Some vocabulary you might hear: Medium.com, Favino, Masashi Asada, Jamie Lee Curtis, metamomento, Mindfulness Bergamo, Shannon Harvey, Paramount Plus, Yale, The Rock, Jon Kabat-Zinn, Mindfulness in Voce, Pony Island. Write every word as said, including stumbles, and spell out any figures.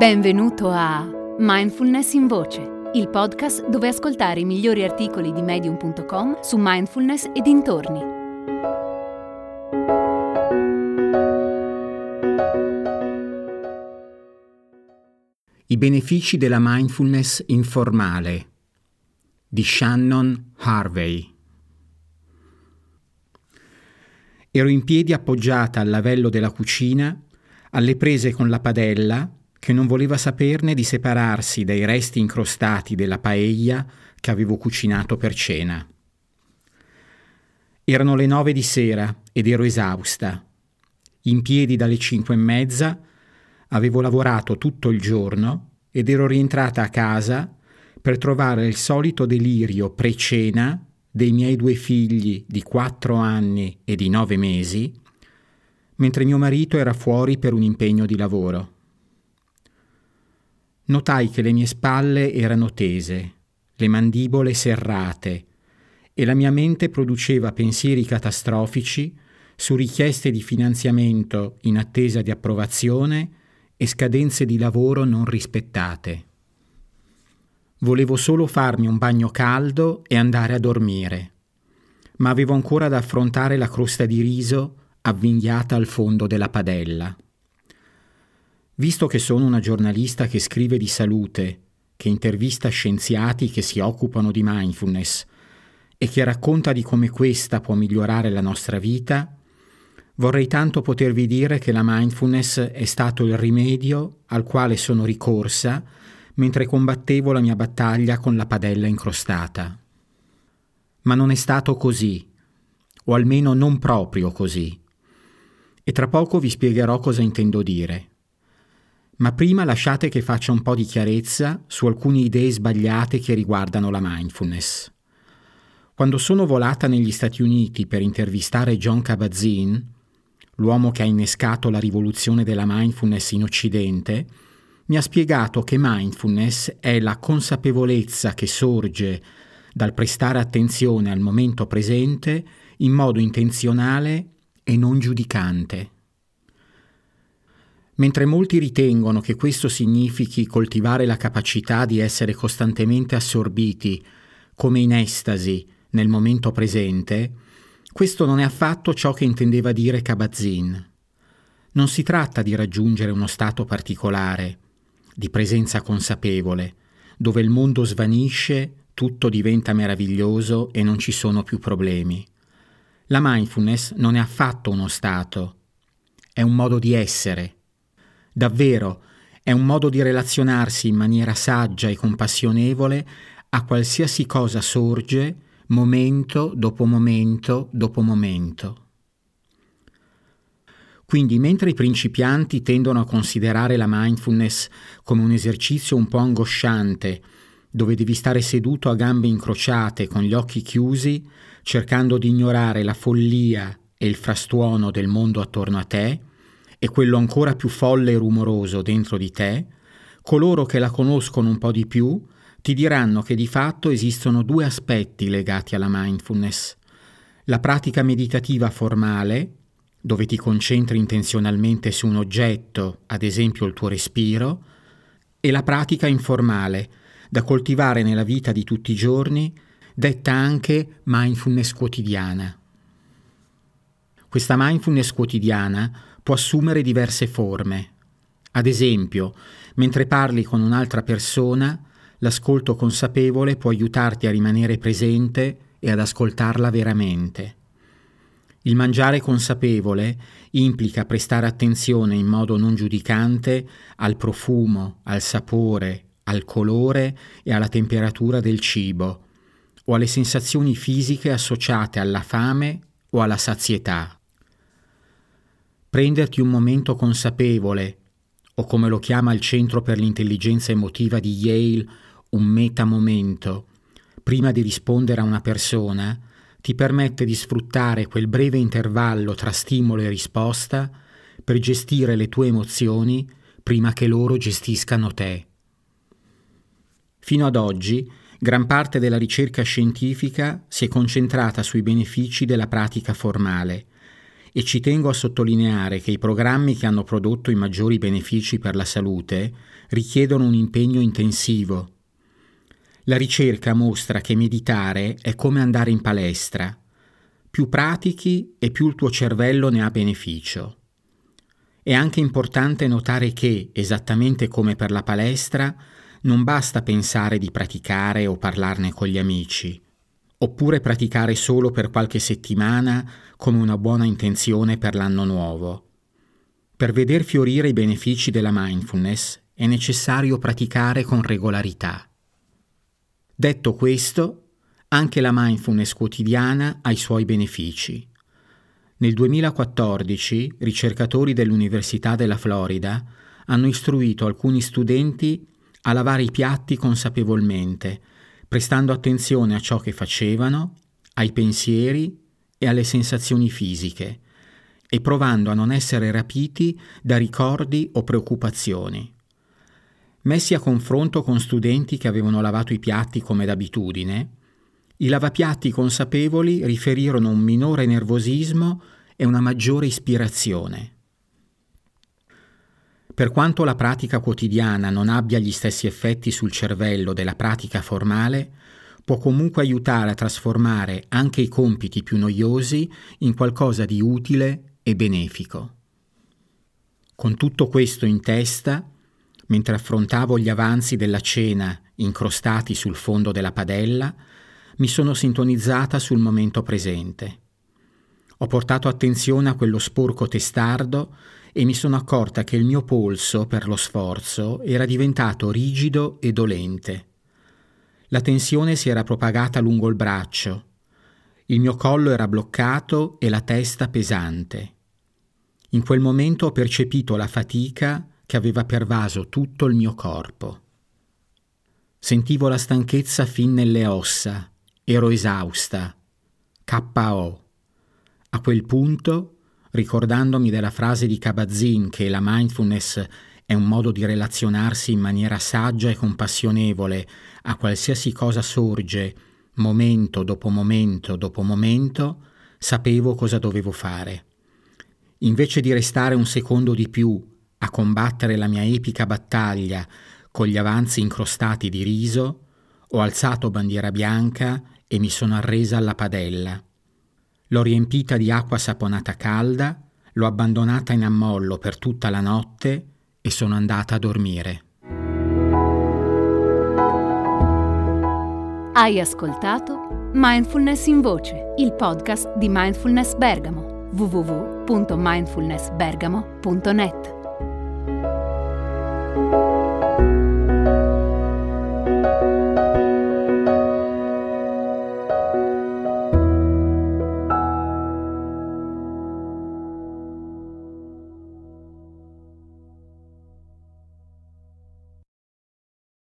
Benvenuto a Mindfulness in Voce, il podcast dove ascoltare i migliori articoli di Medium punto com su mindfulness e dintorni. I benefici della mindfulness informale di Shannon Harvey. Ero in piedi appoggiata al lavello della cucina, alle prese con la padella, che non voleva saperne di separarsi dai resti incrostati della paella che avevo cucinato per cena. Erano le nove di sera ed ero esausta. In piedi dalle cinque e mezza, avevo lavorato tutto il giorno ed ero rientrata a casa per trovare il solito delirio pre-cena dei miei due figli di quattro anni e di nove mesi, mentre mio marito era fuori per un impegno di lavoro. Notai che le mie spalle erano tese, le mandibole serrate, e la mia mente produceva pensieri catastrofici su richieste di finanziamento in attesa di approvazione e scadenze di lavoro non rispettate. Volevo solo farmi un bagno caldo e andare a dormire, ma avevo ancora da affrontare la crosta di riso avvinghiata al fondo della padella. Visto che sono una giornalista che scrive di salute, che intervista scienziati che si occupano di mindfulness e che racconta di come questa può migliorare la nostra vita, vorrei tanto potervi dire che la mindfulness è stato il rimedio al quale sono ricorsa mentre combattevo la mia battaglia con la padella incrostata. Ma non è stato così, o almeno non proprio così. E tra poco vi spiegherò cosa intendo dire. Ma prima lasciate che faccia un po' di chiarezza su alcune idee sbagliate che riguardano la mindfulness. Quando sono volata negli Stati Uniti per intervistare Jon Kabat-Zinn, l'uomo che ha innescato la rivoluzione della mindfulness in Occidente, mi ha spiegato che mindfulness è la consapevolezza che sorge dal prestare attenzione al momento presente in modo intenzionale e non giudicante. Mentre molti ritengono che questo significhi coltivare la capacità di essere costantemente assorbiti, come in estasi, nel momento presente, questo non è affatto ciò che intendeva dire Kabat-Zinn. Non si tratta di raggiungere uno stato particolare, di presenza consapevole, dove il mondo svanisce, tutto diventa meraviglioso e non ci sono più problemi. La mindfulness non è affatto uno stato, è un modo di essere. Davvero, è un modo di relazionarsi in maniera saggia e compassionevole a qualsiasi cosa sorge, momento dopo momento dopo momento. Quindi, mentre i principianti tendono a considerare la mindfulness come un esercizio un po' angosciante, dove devi stare seduto a gambe incrociate con gli occhi chiusi, cercando di ignorare la follia e il frastuono del mondo attorno a te, e quello ancora più folle e rumoroso dentro di te, coloro che la conoscono un po' di più ti diranno che di fatto esistono due aspetti legati alla mindfulness. La pratica meditativa formale, dove ti concentri intenzionalmente su un oggetto, ad esempio il tuo respiro, e la pratica informale, da coltivare nella vita di tutti i giorni, detta anche mindfulness quotidiana. Questa mindfulness quotidiana può assumere diverse forme. Ad esempio, mentre parli con un'altra persona, l'ascolto consapevole può aiutarti a rimanere presente e ad ascoltarla veramente. Il mangiare consapevole implica prestare attenzione in modo non giudicante al profumo, al sapore, al colore e alla temperatura del cibo, o alle sensazioni fisiche associate alla fame o alla sazietà. Prenderti un momento consapevole, o come lo chiama il Centro per l'Intelligenza Emotiva di Yale, un metamomento, prima di rispondere a una persona, ti permette di sfruttare quel breve intervallo tra stimolo e risposta per gestire le tue emozioni prima che loro gestiscano te. Fino ad oggi, gran parte della ricerca scientifica si è concentrata sui benefici della pratica formale, e ci tengo a sottolineare che i programmi che hanno prodotto i maggiori benefici per la salute richiedono un impegno intensivo. La ricerca mostra che meditare è come andare in palestra. Più pratichi e più il tuo cervello ne ha beneficio. È anche importante notare che, esattamente come per la palestra, non basta pensare di praticare o parlarne con gli amici, oppure praticare solo per qualche settimana come una buona intenzione per l'anno nuovo. Per veder fiorire i benefici della mindfulness è necessario praticare con regolarità. Detto questo, anche la mindfulness quotidiana ha i suoi benefici. Nel duemilaquattordici, ricercatori dell'Università della Florida hanno istruito alcuni studenti a lavare i piatti consapevolmente, prestando attenzione a ciò che facevano, ai pensieri e alle sensazioni fisiche, e provando a non essere rapiti da ricordi o preoccupazioni. Messi a confronto con studenti che avevano lavato i piatti come d'abitudine, i lavapiatti consapevoli riferirono un minore nervosismo e una maggiore ispirazione. Per quanto la pratica quotidiana non abbia gli stessi effetti sul cervello della pratica formale, può comunque aiutare a trasformare anche i compiti più noiosi in qualcosa di utile e benefico. Con tutto questo in testa, mentre affrontavo gli avanzi della cena incrostati sul fondo della padella, mi sono sintonizzata sul momento presente. Ho portato attenzione a quello sporco testardo e mi sono accorta che il mio polso, per lo sforzo, era diventato rigido e dolente. La tensione si era propagata lungo il braccio. Il mio collo era bloccato e la testa pesante. In quel momento ho percepito la fatica che aveva pervaso tutto il mio corpo. Sentivo la stanchezza fin nelle ossa. Ero esausta, K O. A quel punto, ricordandomi della frase di Kabat-Zinn che la mindfulness è un modo di relazionarsi in maniera saggia e compassionevole a qualsiasi cosa sorge, momento dopo momento dopo momento, sapevo cosa dovevo fare. Invece di restare un secondo di più a combattere la mia epica battaglia con gli avanzi incrostati di riso, ho alzato bandiera bianca e mi sono arresa alla padella. L'ho riempita di acqua saponata calda, l'ho abbandonata in ammollo per tutta la notte e sono andata a dormire. Hai ascoltato Mindfulness in Voce, il podcast di Mindfulness Bergamo, w w w punto mindfulness bergamo punto net.